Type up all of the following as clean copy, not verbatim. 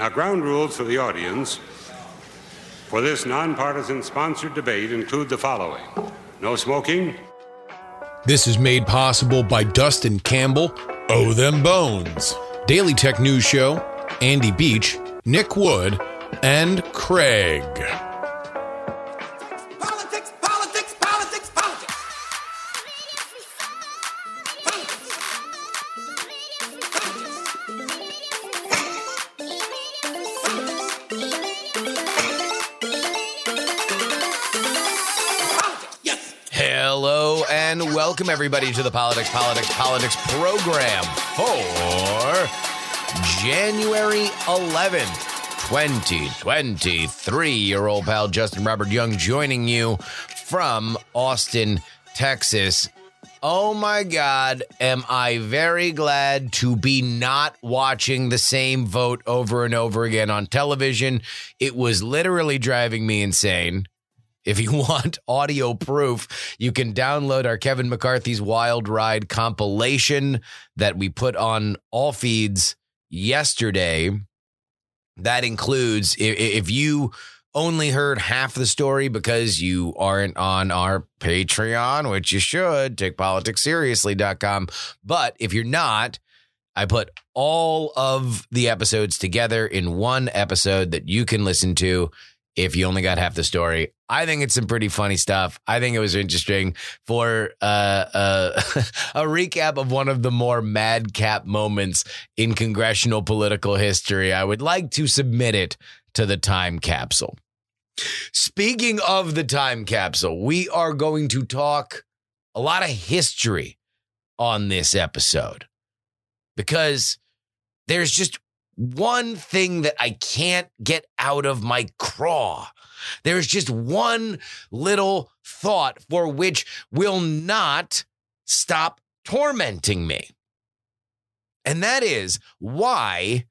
Now, ground rules for the audience for this nonpartisan sponsored debate include the following. No smoking. This is made possible by Dustin Campbell, Owe Them Bones, Daily Tech News Show, Andy Beach, Nick Wood, and Craig. Welcome, everybody, to the Politics program for January 11th, 2023. Your old pal, Justin Robert Young, joining you from Austin, Texas. Oh, my God, am I very glad to be not watching the same vote over and over again on television. It was literally driving me insane. If you want audio proof, you can download our Kevin McCarthy's Wild Ride compilation that we put on all feeds yesterday. That includes, if you only heard half the story because you aren't on our Patreon, which you should, TakePoliticsSeriously.com. But if you're not, I put all of the episodes together in one episode that you can listen to if you only got half the story. I think it's some pretty funny stuff. I think it was interesting for a recap of one of the more madcap moments in congressional political history. I would like to submit it to the time capsule. Speaking of the time capsule, we are going to talk a lot of history on this episode because there's just one thing that I can't get out of my craw. There's just one little thought for which will not stop tormenting me. And that is why,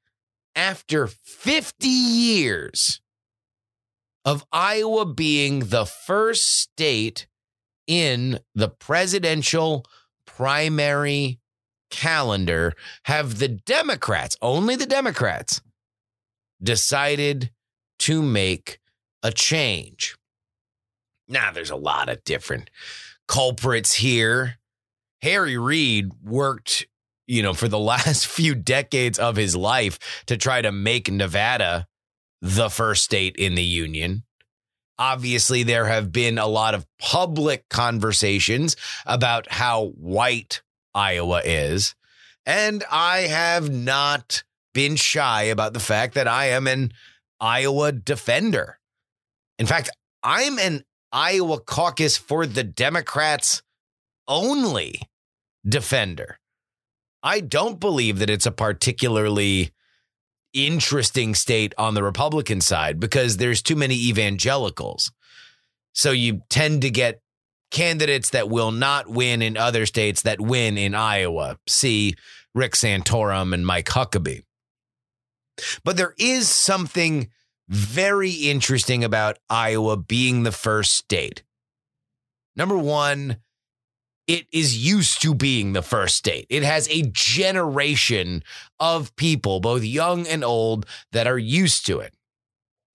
after 50 years of Iowa being the first state in the presidential primary calendar, have the Democrats, only the Democrats, decided to make a change. Now, there's a lot of different culprits here. Harry Reid worked, for the last few decades of his life to try to make Nevada the first state in the union. Obviously, there have been a lot of public conversations about how white Iowa is, and I have not been shy about the fact that I am an Iowa defender. In fact, I'm an Iowa caucus for the Democrats only defender. I don't believe that it's a particularly interesting state on the Republican side because there's too many evangelicals. So you tend to get candidates that will not win in other states that win in Iowa. See Rick Santorum and Mike Huckabee. But there is something very interesting about Iowa being the first state. Number one, it is used to being the first state. It has a generation of people, both young and old, that are used to it.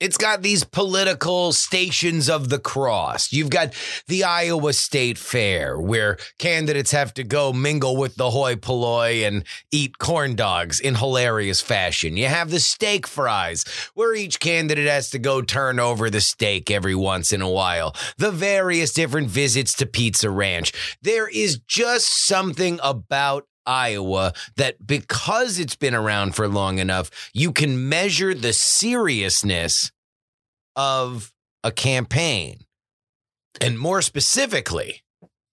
It's got these political stations of the cross. You've got the Iowa State Fair, where candidates have to go mingle with the hoi polloi and eat corn dogs in hilarious fashion. You have the steak fries, where each candidate has to go turn over the steak every once in a while. The various different visits to Pizza Ranch. There is just something about Iowa that, because it's been around for long enough, you can measure the seriousness of a campaign. And more specifically,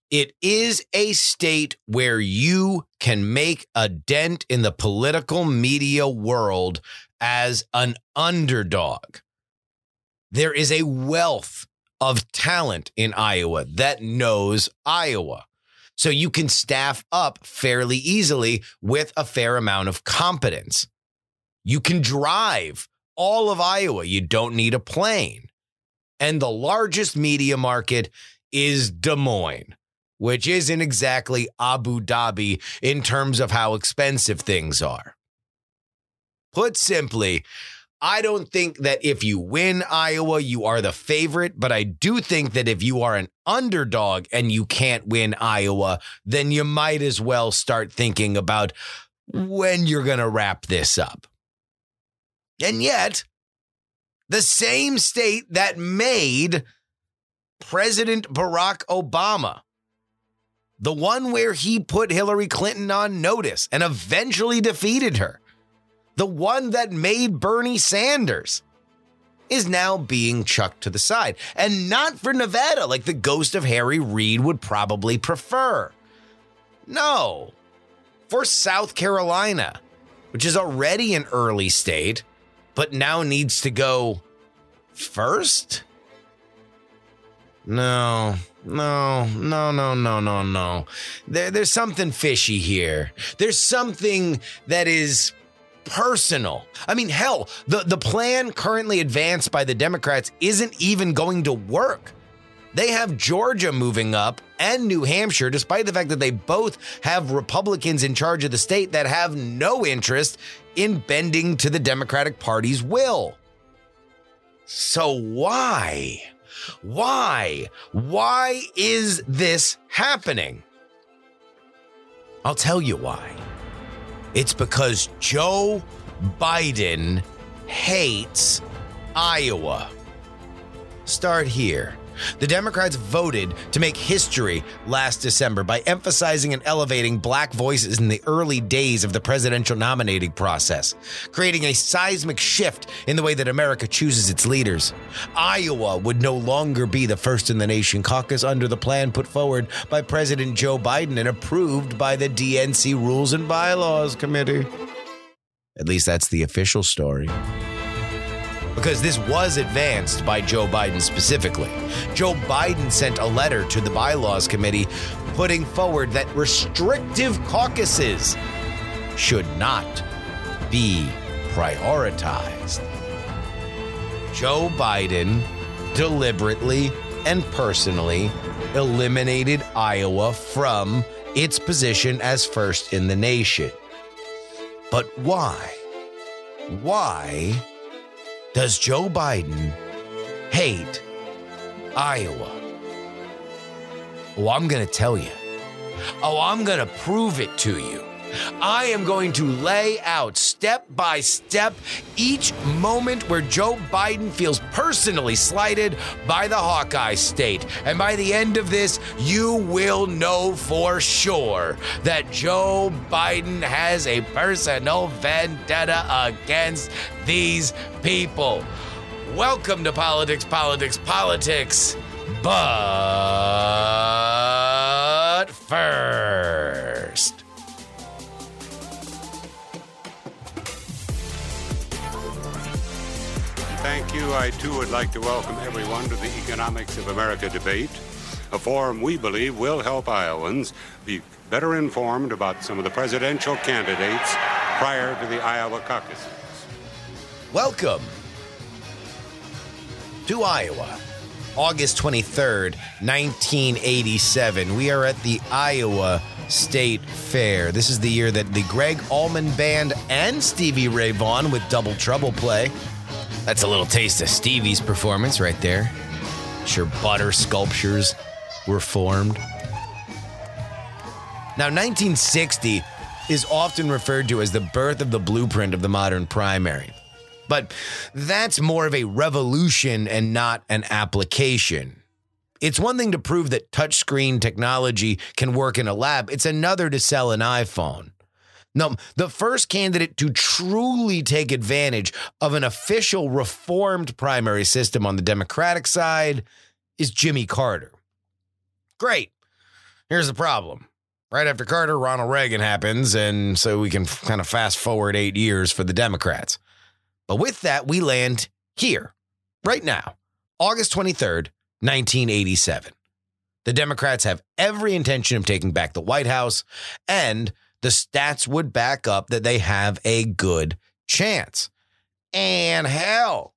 it is a state where you can make a dent in the political media world as an underdog. There is a wealth of talent in Iowa that knows Iowa. So you can staff up fairly easily with a fair amount of competence. You can drive all of Iowa. You don't need a plane. And the largest media market is Des Moines, which isn't exactly Abu Dhabi in terms of how expensive things are. Put simply, I don't think that if you win Iowa, you are the favorite, but I do think that if you are an underdog and you can't win Iowa, then you might as well start thinking about when you're going to wrap this up. And yet, the same state that made President Barack Obama, the one where he put Hillary Clinton on notice and eventually defeated her, the one that made Bernie Sanders, is now being chucked to the side. And not for Nevada, like the ghost of Harry Reid would probably prefer. No, for South Carolina, which is already an early state, but now needs to go first? No. There's something fishy here. There's something that is personal. I mean, hell, the plan currently advanced by the Democrats isn't even going to work. They have Georgia moving up and New Hampshire, despite the fact that they both have Republicans in charge of the state that have no interest in bending to the Democratic Party's will. So why? Why is this happening? I'll tell you why. It's because Joe Biden hates Iowa. Start here. The Democrats voted to make history last December by emphasizing and elevating black voices in the early days of the presidential nominating process, creating a seismic shift in the way that America chooses its leaders. Iowa would no longer be the first in the nation caucus under the plan put forward by President Joe Biden and approved by the DNC Rules and Bylaws Committee. At least that's the official story. Because this was advanced by Joe Biden specifically. Joe Biden sent a letter to the Bylaws Committee putting forward that restrictive caucuses should not be prioritized. Joe Biden deliberately and personally eliminated Iowa from its position as first in the nation. But why? Why does Joe Biden hate Iowa? Oh, I'm going to tell you. Oh, I'm going to prove it to you. I am going to lay out step by step each moment where Joe Biden feels personally slighted by the Hawkeye state. And by the end of this, you will know for sure that Joe Biden has a personal vendetta against these people. Welcome to Politics, Politics, Politics. But first, thank you. I, too, would like to welcome everyone to the Economics of America debate, a forum we believe will help Iowans be better informed about some of the presidential candidates prior to the Iowa caucuses. Welcome to Iowa, August 23rd, 1987. We are at the Iowa State Fair. This is the year that the Greg Allman Band and Stevie Ray Vaughan with Double Trouble play. That's a little taste of Stevie's performance right there. Sure, butter sculptures were formed. Now, 1960 is often referred to as the birth of the blueprint of the modern primary. But that's more of a revolution and not an application. It's one thing to prove that touchscreen technology can work in a lab. It's another to sell an iPhone. No, the first candidate to truly take advantage of an official reformed primary system on the Democratic side is Jimmy Carter. Great. Here's the problem. Right after Carter, Ronald Reagan happens, and so we can kind of fast forward 8 years for the Democrats. But with that, we land here, right now, August 23rd, 1987. The Democrats have every intention of taking back the White House, and the stats would back up that they have a good chance. And hell,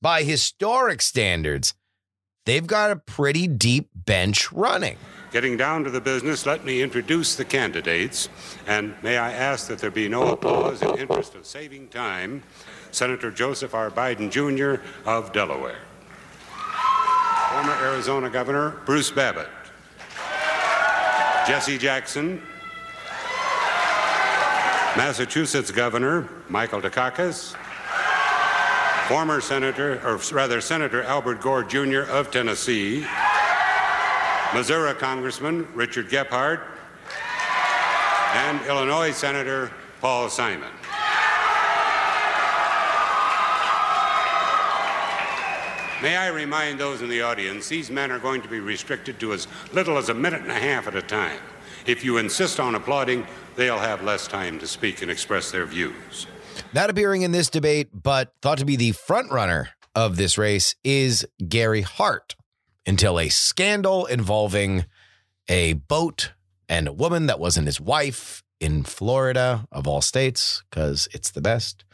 by historic standards, they've got a pretty deep bench running. Getting down to the business, let me introduce the candidates. And may I ask that there be no applause in interest of saving time. Senator Joseph R. Biden, Jr. of Delaware. Former Arizona Governor Bruce Babbitt, Jesse Jackson, Massachusetts Governor Michael Dukakis, former Senator Albert Gore, Jr. of Tennessee, Missouri Congressman Richard Gephardt, and Illinois Senator Paul Simon. May I remind those in the audience, these men are going to be restricted to as little as a minute and a half at a time. If you insist on applauding, they'll have less time to speak and express their views. Not appearing in this debate, but thought to be the front runner of this race, is Gary Hart, until a scandal involving a boat and a woman that wasn't his wife in Florida, of all states, because it's the best,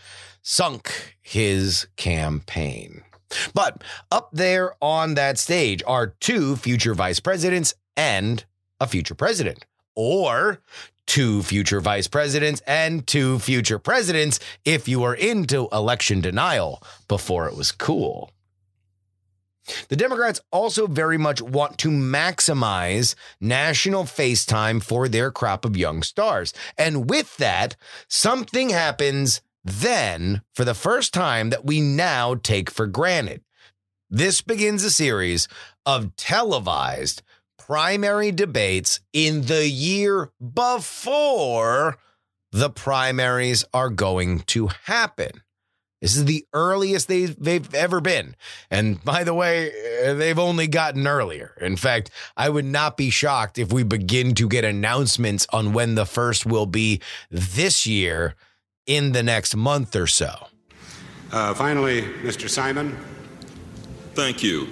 sunk his campaign. But up there on that stage are two future vice presidents and a future president, or two future vice presidents and two future presidents if you were into election denial before it was cool. The Democrats also very much want to maximize national face time for their crop of young stars. And with that, something happens then for the first time that we now take for granted. This begins a series of televised primary debates in the year before the primaries are going to happen. This is the earliest they've ever been. And by the way, they've only gotten earlier. In fact, I would not be shocked if we begin to get announcements on when the first will be this year in the next month or so. Finally, Mr. Simon. Thank you.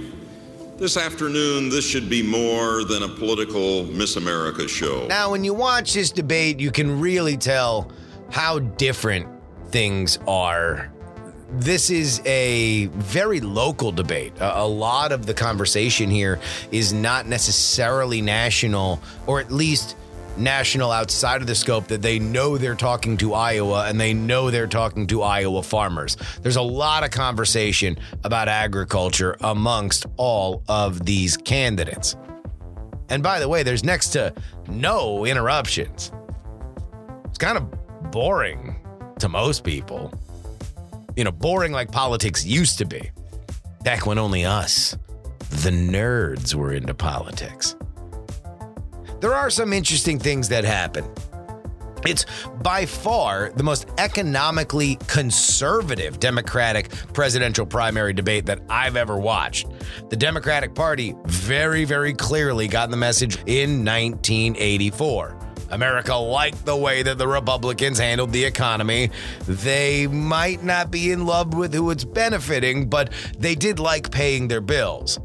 This afternoon, this should be more than a political Miss America show. Now, when you watch this debate, you can really tell how different things are. This is a very local debate. A lot of the conversation here is not necessarily national, or at least national outside of the scope that they know they're talking to Iowa and they know they're talking to Iowa farmers. There's a lot of conversation about agriculture amongst all of these candidates. And by the way, there's next to no interruptions. It's kind of boring to most people. You know, boring like politics used to be, back when only us, the nerds, were into politics. There are some interesting things that happen. It's by far the most economically conservative Democratic presidential primary debate that I've ever watched. The Democratic Party very, very clearly got the message in 1984. America liked the way that the Republicans handled the economy. They might not be in love with who it's benefiting, but they did like paying their bills.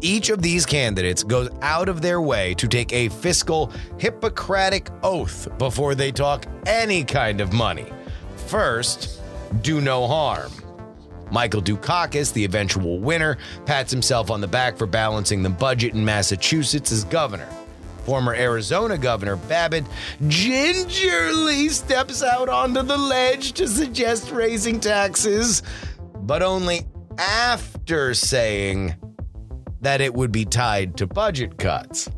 Each of these candidates goes out of their way to take a fiscal Hippocratic oath before they talk any kind of money. First, do no harm. Michael Dukakis, the eventual winner, pats himself on the back for balancing the budget in Massachusetts as governor. Former Arizona Governor Babbitt gingerly steps out onto the ledge to suggest raising taxes, but only after saying that it would be tied to budget cuts.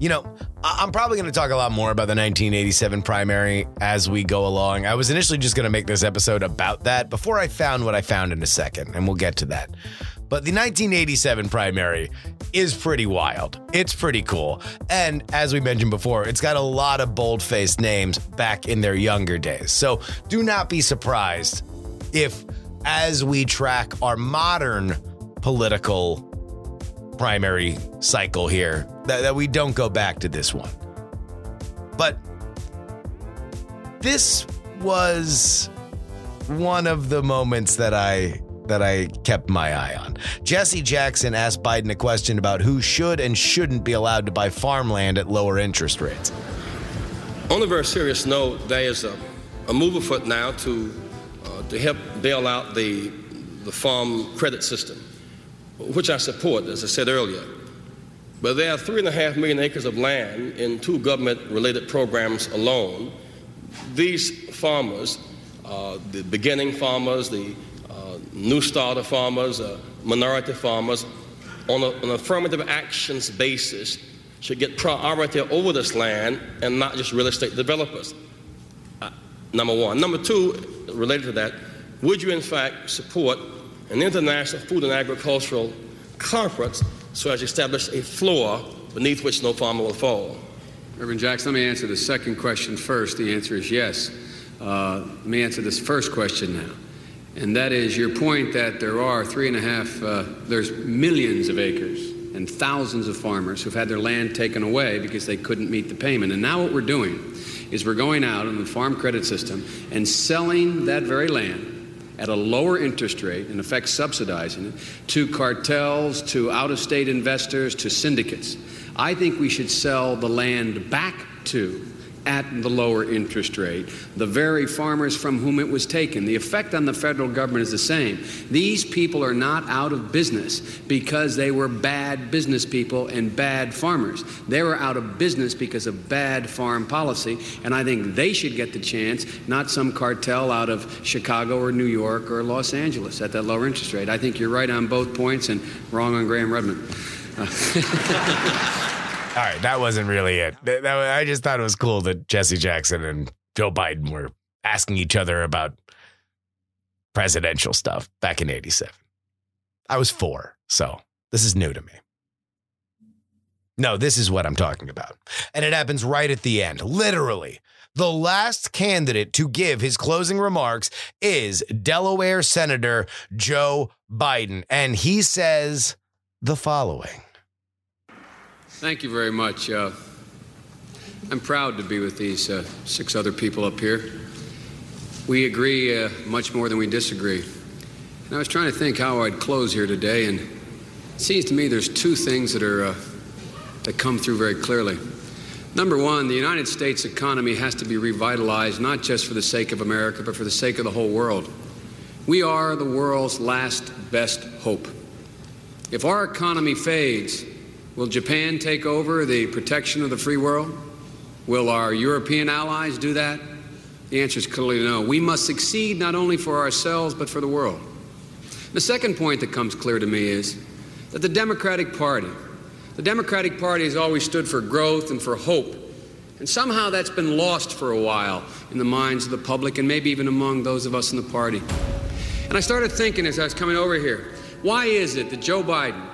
You know, I'm probably going to talk a lot more about the 1987 primary as we go along. I was initially just going to make this episode about that before I found what I found in a second, and we'll get to that. But the 1987 primary is pretty wild. It's pretty cool. And as we mentioned before, it's got a lot of bold-faced names back in their younger days. So do not be surprised if, as we track our modern political primary cycle here, that we don't go back to this one. But this was one of the moments that I kept my eye on. Jesse Jackson asked Biden a question about who should and shouldn't be allowed to buy farmland at lower interest rates. On a very serious note, there is a move afoot now to help bail out the farm credit system, which I support, as I said earlier. But there are 3.5 million acres of land in two government-related programs alone. These farmers the beginning farmers, the new starter farmers, minority farmers, on an affirmative actions basis should get priority over this land and not just real estate developers, number one. Number two, related to that, would you in fact support an international food and agricultural conference so as to establish a floor beneath which no farmer will fall? Reverend Jackson, let me answer the second question first. The answer is yes. Let me answer this first question now. And that is your point that there are there's millions of acres and thousands of farmers who've had their land taken away because they couldn't meet the payment. And now what we're doing is we're going out on the farm credit system and selling that very land at a lower interest rate, in effect subsidizing it, to cartels, to out-of-state investors, to syndicates. I think we should sell the land back to, at the lower interest rate, the very farmers from whom it was taken. The effect on the federal government is the same. These people are not out of business because they were bad business people and bad farmers. They were out of business because of bad farm policy, and I think they should get the chance, not some cartel out of Chicago or New York or Los Angeles at that lower interest rate. I think you're right on both points and wrong on Graham Rudman. All right, that wasn't really it. I just thought it was cool that Jesse Jackson and Joe Biden were asking each other about presidential stuff back in '87. I was 4, so this is new to me. No, this is what I'm talking about. And it happens right at the end. Literally, the last candidate to give his closing remarks is Delaware Senator Joe Biden. And he says the following. Thank you very much. I'm proud to be with these 6 other people up here. We agree much more than we disagree. And I was trying to think how I'd close here today, and it seems to me there's 2 things that are that come through very clearly. Number one, the United States economy has to be revitalized, not just for the sake of America, but for the sake of the whole world. We are the world's last best hope. If our economy fades, will Japan take over the protection of the free world? Will our European allies do that? The answer is clearly no. We must succeed not only for ourselves, but for the world. The second point that comes clear to me is that the Democratic Party has always stood for growth and for hope. And somehow that's been lost for a while in the minds of the public and maybe even among those of us in the party. And I started thinking as I was coming over here, why is it that Joe Biden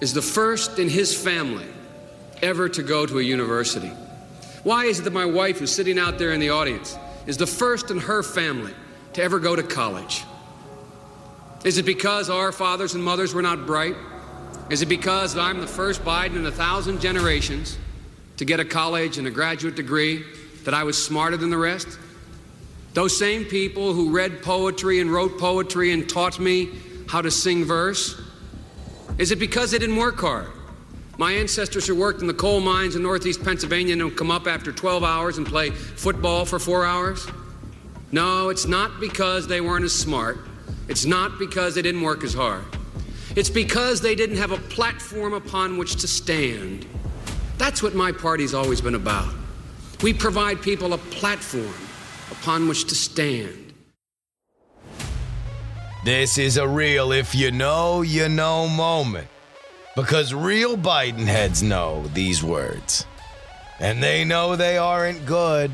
is the first in his family ever to go to a university? Why is it that my wife, who's sitting out there in the audience, is the first in her family to ever go to college? Is it because our fathers and mothers were not bright? Is it because I'm the first Biden in 1,000 generations to get a college and a graduate degree that I was smarter than the rest? Those same people who read poetry and wrote poetry and taught me how to sing verse? Is it because they didn't work hard? My ancestors who worked in the coal mines in northeast Pennsylvania don't come up after 12 hours and play football for 4 hours? No, it's not because they weren't as smart. It's not because they didn't work as hard. It's because they didn't have a platform upon which to stand. That's what my party's always been about. We provide people a platform upon which to stand. This is a real if you know, you know moment, because real Biden heads know these words, and they know they aren't good.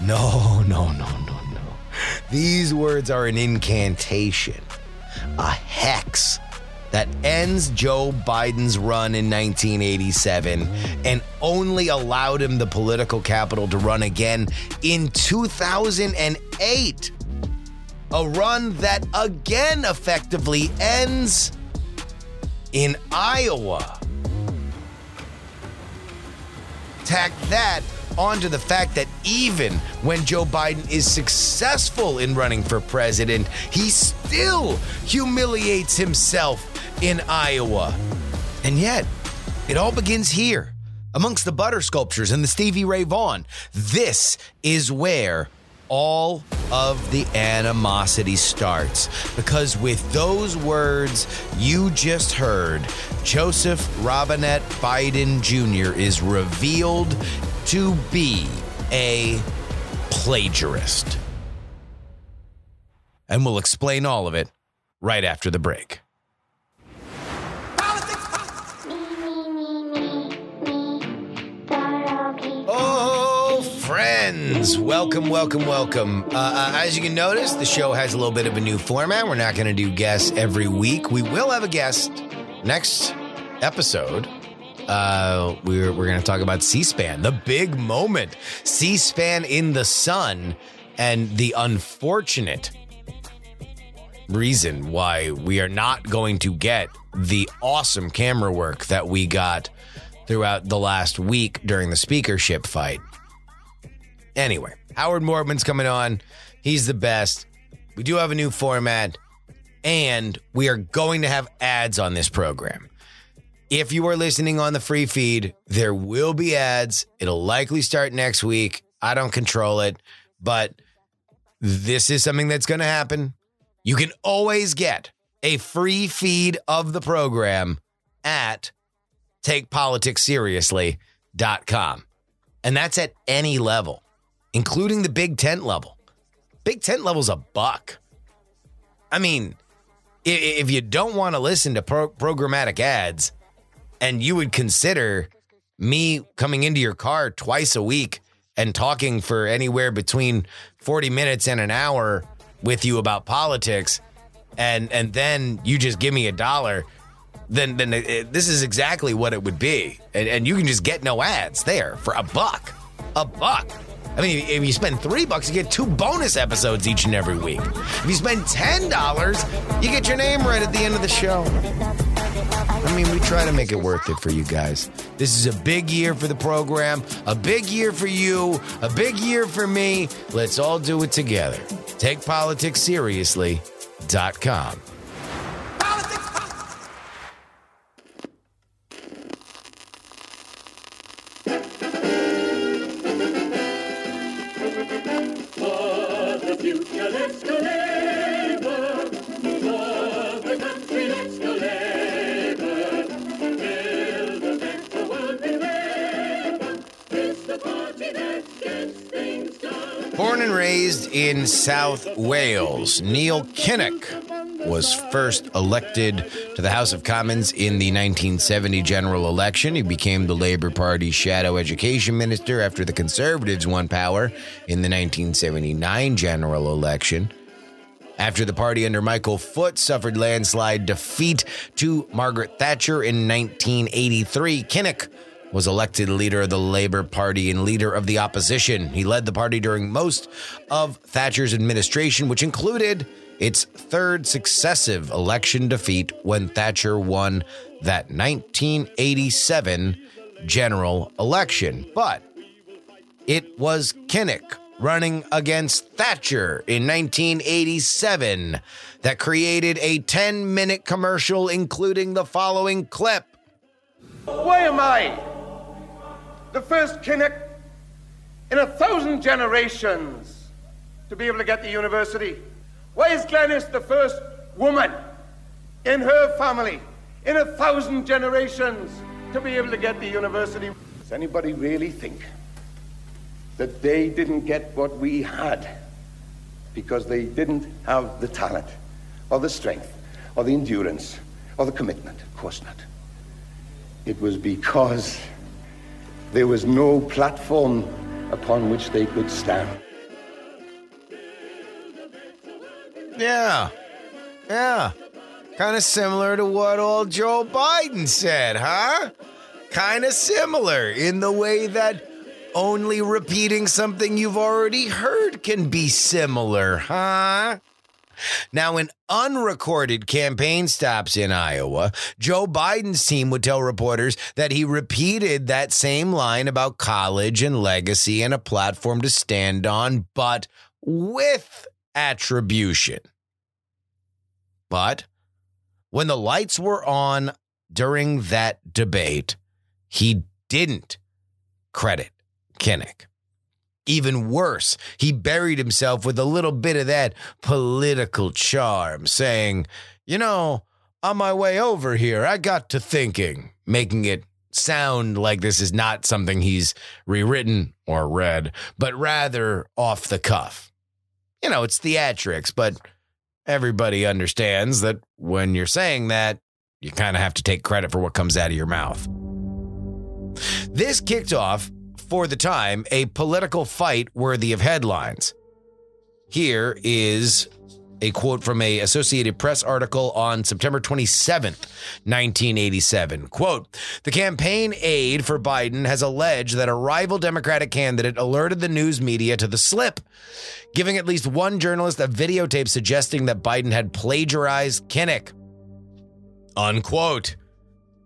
No. These words are an incantation, a hex that ends Joe Biden's run in 1987 and only allowed him the political capital to run again in 2008. A run that again effectively ends in Iowa. Tack that onto the fact that even when Joe Biden is successful in running for president, he still humiliates himself in Iowa. And yet, it all begins here, amongst the butter sculptures and the Stevie Ray Vaughan. This is where all of the animosity starts, because with those words you just heard, Joseph Robinette Biden Jr. is revealed to be a plagiarist. and we'll explain all of it right after the break. Friends, welcome. As you can notice, the show has a little bit of a new format. We're not going to do guests every week. We will have a guest next episode. We're going to talk about C-SPAN, the big moment, C-SPAN in the sun, and the unfortunate reason why we are not going to get the awesome camera work that we got throughout the last week during the speakership fight. Anyway, Howard Mortman's coming on. He's the best. We do have a new format, and we are going to have ads on this program. If you are listening on the free feed, there will be ads. It'll likely start next week. I don't control it, but this is something that's going to happen. You can always get a free feed of the program at TakePoliticsSeriously.com, and that's at any level, including the big tent level. Big tent level's $1. I mean, if you don't want to listen to programmatic ads and you would consider me coming into your car twice a week and talking for anywhere between 40 minutes and an hour with you about politics, and then you just give me $1, then this is exactly what it would be. And you can just get no ads there for $1. $1. I mean, if you spend $3, you get 2 bonus episodes each and every week. If you spend $10, you get your name read at the end of the show. I mean, we try to make it worth it for you guys. This is a big year for the program, a big year for you, a big year for me. Let's all do it together. TakePoliticsSeriously.com. In South Wales, Neil Kinnock was first elected to the House of Commons in the 1970 general election. He became the Labour Party's shadow education minister after the Conservatives won power in the 1979 general election. After the party under Michael Foot suffered landslide defeat to Margaret Thatcher in 1983, Kinnock was elected leader of the Labour Party and leader of the opposition. He led the party during most of Thatcher's administration, which included its third successive election defeat when Thatcher won that 1987 general election. But it was Kinnock running against Thatcher in 1987 that created a 10-minute commercial including the following clip. Why am I the first Kinnock in 1,000 generations to be able to get to university? Why is Glenys the first woman in her family in 1,000 generations to be able to get to university? Does anybody really think that they didn't get what we had because they didn't have the talent or the strength or the endurance or the commitment? Of course not. It was because there was no platform upon which they could stand. Yeah. Kind of similar to what old Joe Biden said, huh? Kind of similar in the way that only repeating something you've already heard can be similar, huh? Now, an unrecorded campaign stops in Iowa, Joe Biden's team would tell reporters that he repeated that same line about college and legacy and a platform to stand on, but with attribution. But when the lights were on during that debate, he didn't credit Kinnock. Even worse, he buried himself with a little bit of that political charm, saying, you know, on my way over here, I got to thinking, making it sound like this is not something he's rewritten or read, but rather off the cuff. You know, it's theatrics, but everybody understands that when you're saying that, you kind of have to take credit for what comes out of your mouth. This kicked off, for the time, a political fight worthy of headlines. Here is a quote from an Associated Press article on September 27th, 1987. Quote, "The campaign aide for Biden has alleged that a rival Democratic candidate alerted the news media to the slip, giving at least one journalist a videotape suggesting that Biden had plagiarized Kinnock." Unquote.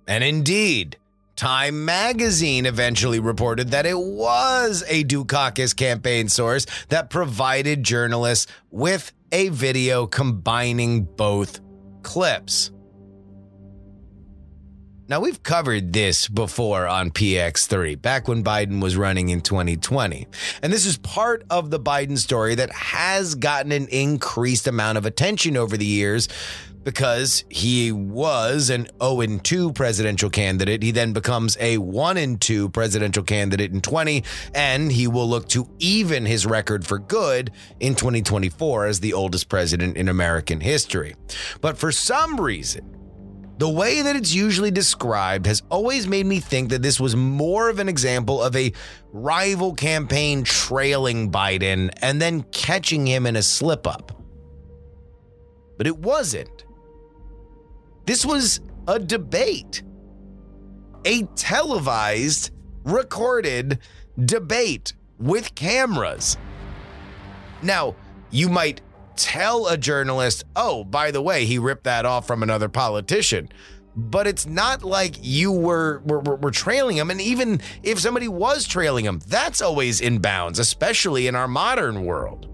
And indeed, Time magazine eventually reported that it was a Dukakis campaign source that provided journalists with a video combining both clips. Now, we've covered this before on PX3, back when Biden was running in 2020. And this is part of the Biden story that has gotten an increased amount of attention over the years, because he was an 0-2 presidential candidate. He then becomes a 1-2 presidential candidate in 2020, and he will look to even his record for good in 2024 as the oldest president in American history. But for some reason, the way that it's usually described has always made me think that this was more of an example of a rival campaign trailing Biden and then catching him in a slip-up. But it wasn't. This was a debate, a televised, recorded debate with cameras. Now, you might tell a journalist, oh, by the way, he ripped that off from another politician. But it's not like you were trailing him. And even if somebody was trailing him, that's always in bounds, especially in our modern world.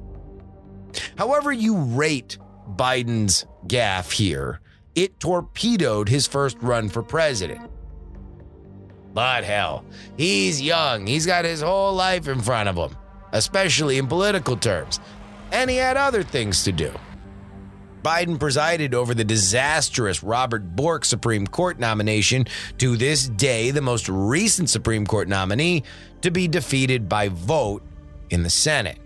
However you rate Biden's gaffe here, it torpedoed his first run for president. But hell, he's young. He's got his whole life in front of him, especially in political terms. And he had other things to do. Biden presided over the disastrous Robert Bork Supreme Court nomination, to this day the most recent Supreme Court nominee to be defeated by vote in the Senate.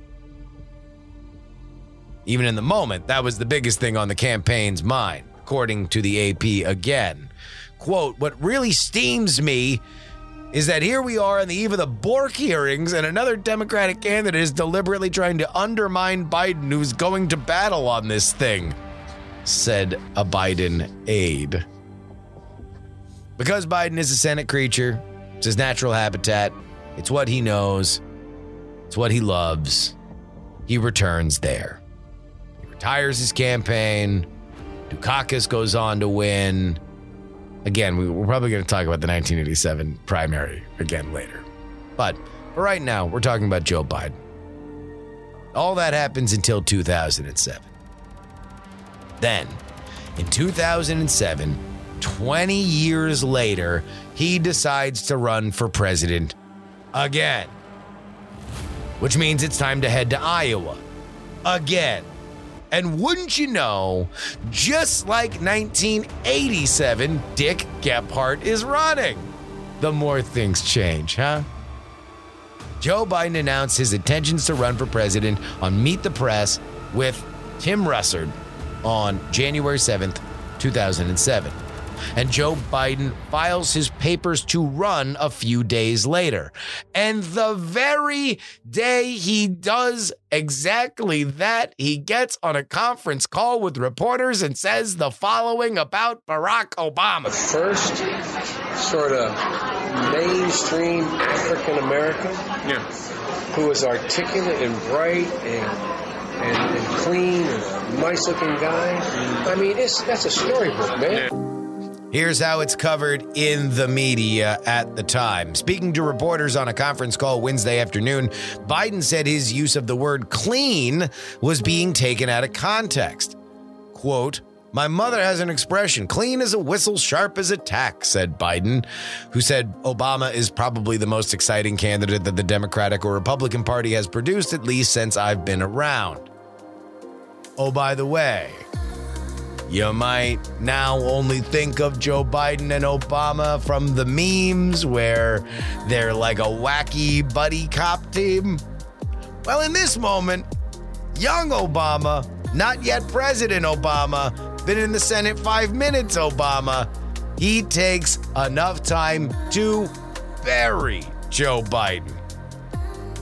Even in the moment, that was the biggest thing on the campaign's mind, according to the AP again. Quote, "What really steams me is that here we are on the eve of the Bork hearings and another Democratic candidate is deliberately trying to undermine Biden, who's going to battle on this thing," said a Biden aide. Because Biden is a Senate creature, it's his natural habitat, it's what he knows, it's what he loves, he returns there. He retires his campaign, Dukakis goes on to win. Again, we're probably going to talk about the 1987 primary again later. But for right now, we're talking about Joe Biden. All that happens until 2007. Then, in 2007, 20 years later, he decides to run for president again. Which means it's time to head to Iowa again. And wouldn't you know, just like 1987, Dick Gephardt is running. The more things change, huh? Joe Biden announced his intentions to run for president on Meet the Press with Tim Russert on January 7th, 2007. And Joe Biden files his papers to run a few days later. And the very day he does exactly that, he gets on a conference call with reporters and says the following about Barack Obama. The first sort of mainstream African-American who was articulate and bright and clean and nice-looking guy. I mean, that's a storybook, man. Yeah. Here's how it's covered in the media at the time. Speaking to reporters on a conference call Wednesday afternoon, Biden said his use of the word clean was being taken out of context. Quote, "My mother has an expression, clean as a whistle, sharp as a tack," said Biden, who said Obama is probably the most exciting candidate that the Democratic or Republican Party has produced, at least since I've been around. Oh, by the way, you might now only think of Joe Biden and Obama from the memes where they're like a wacky buddy cop team. Well, in this moment, young Obama Not yet President Obama. Been in the Senate 5 minutes, Obama. He takes enough time to bury Joe Biden.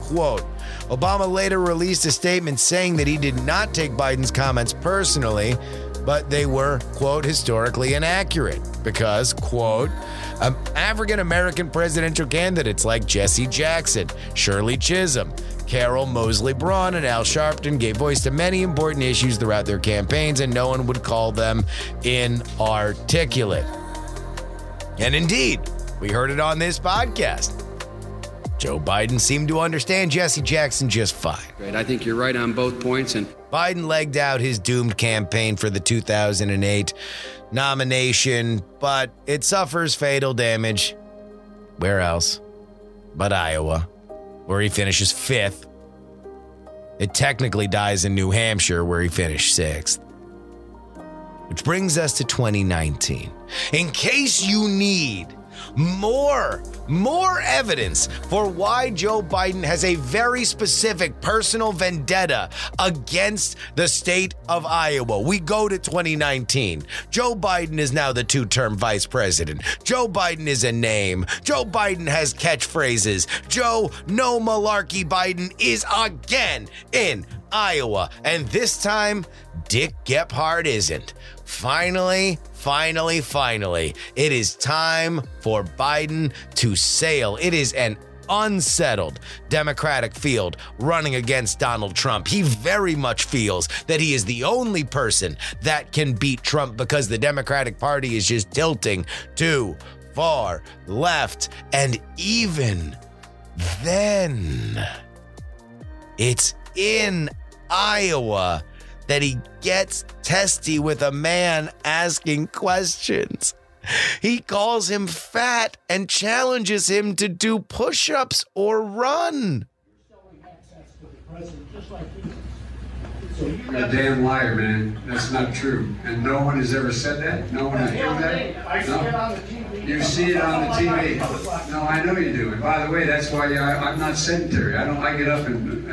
Quote, Obama later released a statement saying that he did not take Biden's comments personally, but they were, quote, historically inaccurate because, quote, African-American presidential candidates like Jesse Jackson, Shirley Chisholm, Carol Moseley Braun, and Al Sharpton gave voice to many important issues throughout their campaigns, and no one would call them inarticulate. And indeed, we heard it on this podcast. Joe Biden seemed to understand Jesse Jackson just fine. Great. I think you're right on both points. And Biden legged out his doomed campaign for the 2008 nomination, but it suffers fatal damage. Where else but Iowa, where he finishes 5th. It technically dies in New Hampshire, where he finished 6th. Which brings us to 2019. In case you need more evidence for why Joe Biden has a very specific personal vendetta against the state of Iowa. We go to 2019. Joe Biden is now the two-term vice president. Joe Biden is a name. Joe Biden has catchphrases. Joe No Malarkey Biden is again in Iowa. And this time, Dick Gephardt isn't. Finally, it is time for Biden to sail. It is an unsettled Democratic field running against Donald Trump. He very much feels that he is the only person that can beat Trump because the Democratic Party is just tilting too far left. And even then, it's in Iowa that he gets testy with a man asking questions. He calls him fat and challenges him to do push-ups or run. You're a damn liar, man. That's not true. And no one has ever said that. No one has heard that. I see it on the TV. You see it on the TV. No, I know you do. And by the way, that's why I'm not sedentary. I don't. I get up and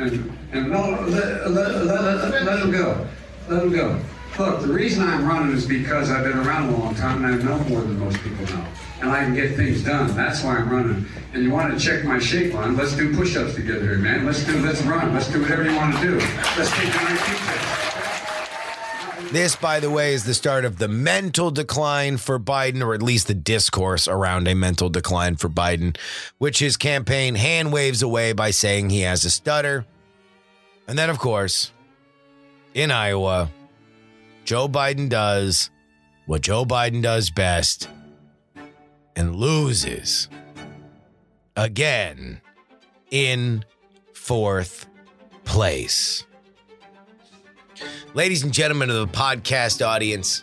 no. Let them go. Let them go. Look, the reason I'm running is because I've been around a long time and I know more than most people know, and I can get things done. That's why I'm running. And you want to check my shape on? Let's do push-ups together, here, man. Let's run. Let's do whatever you want to do. Let's take the nice pizza. This, by the way, is the start of the mental decline for Biden, or at least the discourse around a mental decline for Biden, which his campaign hand waves away by saying he has a stutter. And then, of course, in Iowa, Joe Biden does what Joe Biden does best and loses again in 4th place. Ladies and gentlemen of the podcast audience,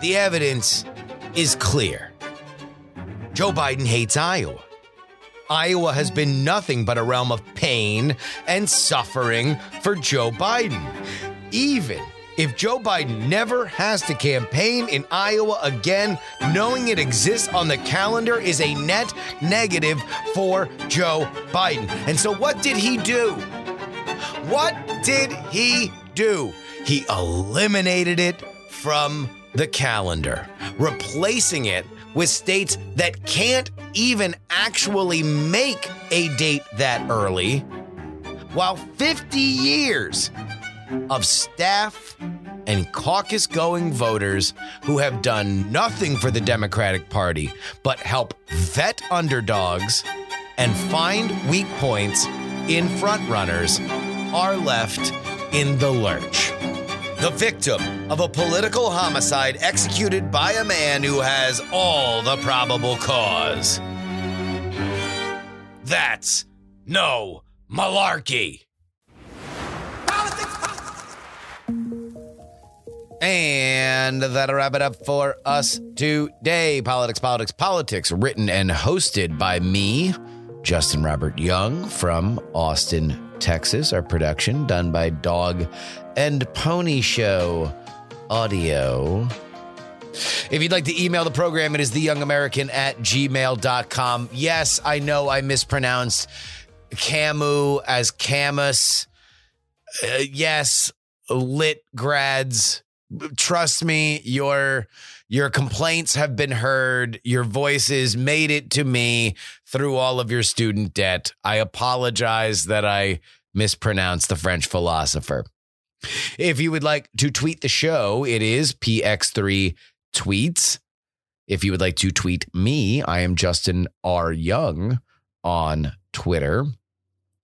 the evidence is clear. Joe Biden hates Iowa. Iowa has been nothing but a realm of pain and suffering for Joe Biden. Even if Joe Biden never has to campaign in Iowa again, knowing it exists on the calendar is a net negative for Joe Biden. And so what did he do? He eliminated it from the calendar, replacing it with states that can't even actually make a date that early, while 50 years of staff and caucus-going voters who have done nothing for the Democratic Party but help vet underdogs and find weak points in frontrunners are left in the lurch. The victim of a political homicide executed by a man who has all the probable cause. That's no malarkey. And that'll wrap it up for us today. Politics, written and hosted by me, Justin Robert Young, from Austin, Texas. Our production done by Dog and Pony Show Audio. If you'd like to email the program, it is theyoungamerican@gmail.com. Yes, I know I mispronounced Camus as Camus. Yes. lit grads, trust me, your complaints have been heard. Your voices made it to me through all of your student debt. I apologize that I mispronounced the French philosopher. If you would like to tweet the show, it is PX3 Tweets. If you would like to tweet me, I am Justin R. Young on Twitter.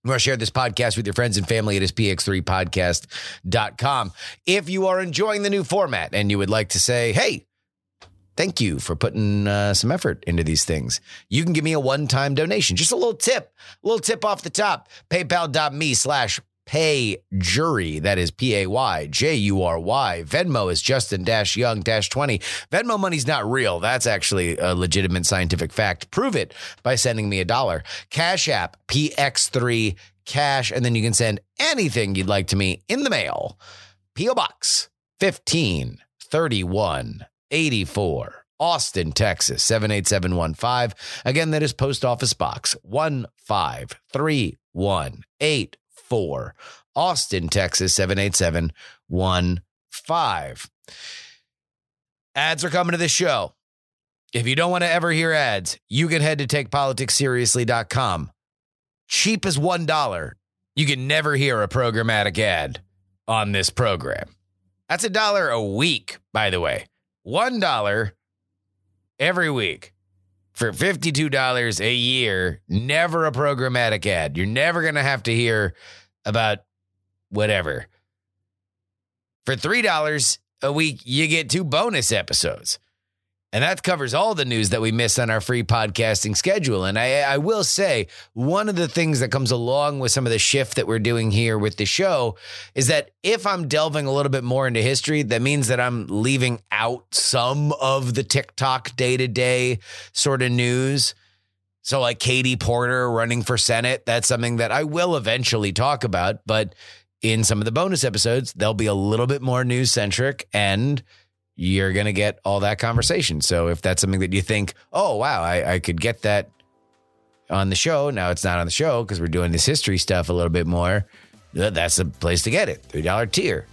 You want to share this podcast with your friends and family, it is px3podcast.com. If you are enjoying the new format and you would like to say, hey, thank you for putting some effort into these things, you can give me a one-time donation. Just a little tip off the top. PayPal.me/PayJury. That is PAYJURY. Venmo is Justin-Young-20. Venmo money's not real. That's actually a legitimate scientific fact. Prove it by sending me $1. Cash App, PX3 Cash. And then you can send anything you'd like to me in the mail. P.O. Box 153184. Austin, Texas, 78715. Again, that is Post Office Box 153184. Austin, Texas, 78715. Ads are coming to this show. If you don't want to ever hear ads, you can head to TakePoliticsSeriously.com. Cheap as $1. You can never hear a programmatic ad on this program. That's $1 a week, by the way. $1 every week. For $52 a year, never a programmatic ad. You're never going to have to hear about whatever. For $3 a week, you get 2 bonus episodes. And that covers all the news that we miss on our free podcasting schedule. And I will say, one of the things that comes along with some of the shift that we're doing here with the show is that if I'm delving a little bit more into history, that means that I'm leaving out some of the TikTok day-to-day sort of news. So like Katie Porter running for Senate, that's something that I will eventually talk about. But in some of the bonus episodes, they'll be a little bit more news-centric, and you're going to get all that conversation. So if that's something that you think, oh, wow, I could get that on the show. Now it's not on the show because we're doing this history stuff a little bit more. That's the place to get it. $3 tier.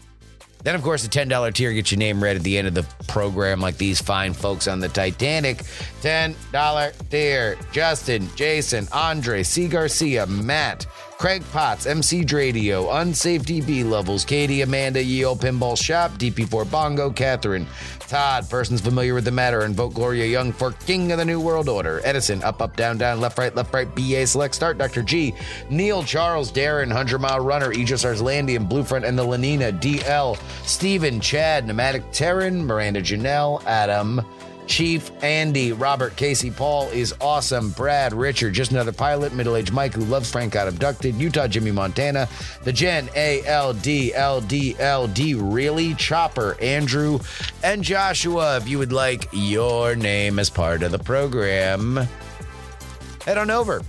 Then, of course, the $10 tier gets your name read at the end of the program like these fine folks on the Titanic. $10 tier. Justin, Jason, Andre, C. Garcia, Matt, Craig Potts, MC Dradio, Unsafe DB Levels, Katie, Amanda, Yeo, Pinball Shop, DP4 Bongo, Catherine, Todd, persons familiar with the matter, invoke Gloria Young for King of the New World Order, Edison, Up, Up, Down, Down, Left, Right, BA, Select, Start, Dr. G, Neil, Charles, Darren, 100 Mile Runner, Aegis Arslandian, Bluefront, and the Lenina, DL, Stephen, Chad, Pneumatic, Terran, Miranda, Janelle, Adam, Chief, Andy, Robert, Casey, Paul is awesome, Brad, Richard, just another pilot, middle-aged Mike who loves Frank got abducted, Utah, Jimmy, Montana, the Gen, ALDLDLD, really, Chopper, Andrew, and Joshua. If you would like your name as part of the program, head on over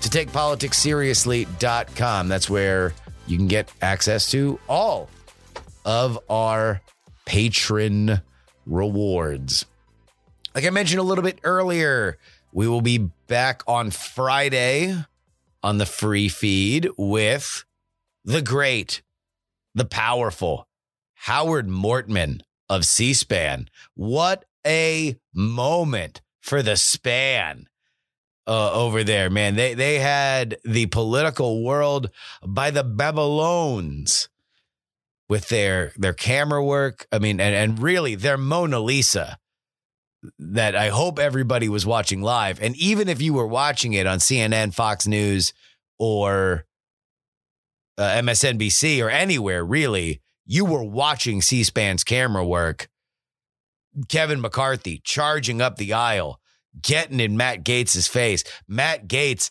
to TakePoliticsSeriously.com. That's where you can get access to all of our patron rewards. Like I mentioned a little bit earlier, we will be back on Friday on the free feed with the great, the powerful Howard Mortman of C-SPAN. What a moment for the span over there, man. They had the political world by the Babylons with their camera work. I mean, and really their Mona Lisa that I hope everybody was watching live. And even if you were watching it on CNN, Fox News, or MSNBC or anywhere, really, you were watching C-SPAN's camera work. Kevin McCarthy charging up the aisle, getting in Matt Gaetz's face. Matt Gaetz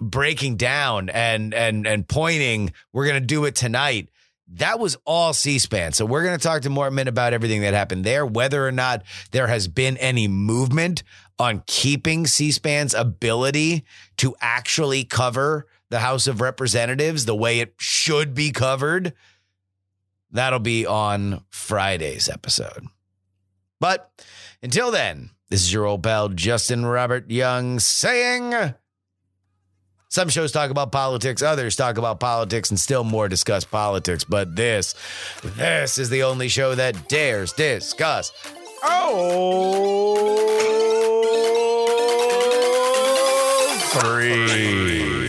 breaking down and pointing, we're going to do it tonight. That was all C-SPAN. So we're going to talk to Mortman about everything that happened there, whether or not there has been any movement on keeping C-SPAN's ability to actually cover the House of Representatives the way it should be covered. That'll be on Friday's episode. But until then, this is your old pal, Justin Robert Young, saying Some shows talk about politics, others talk about politics, and still more discuss politics. But this is the only show that dares discuss. Oh, three.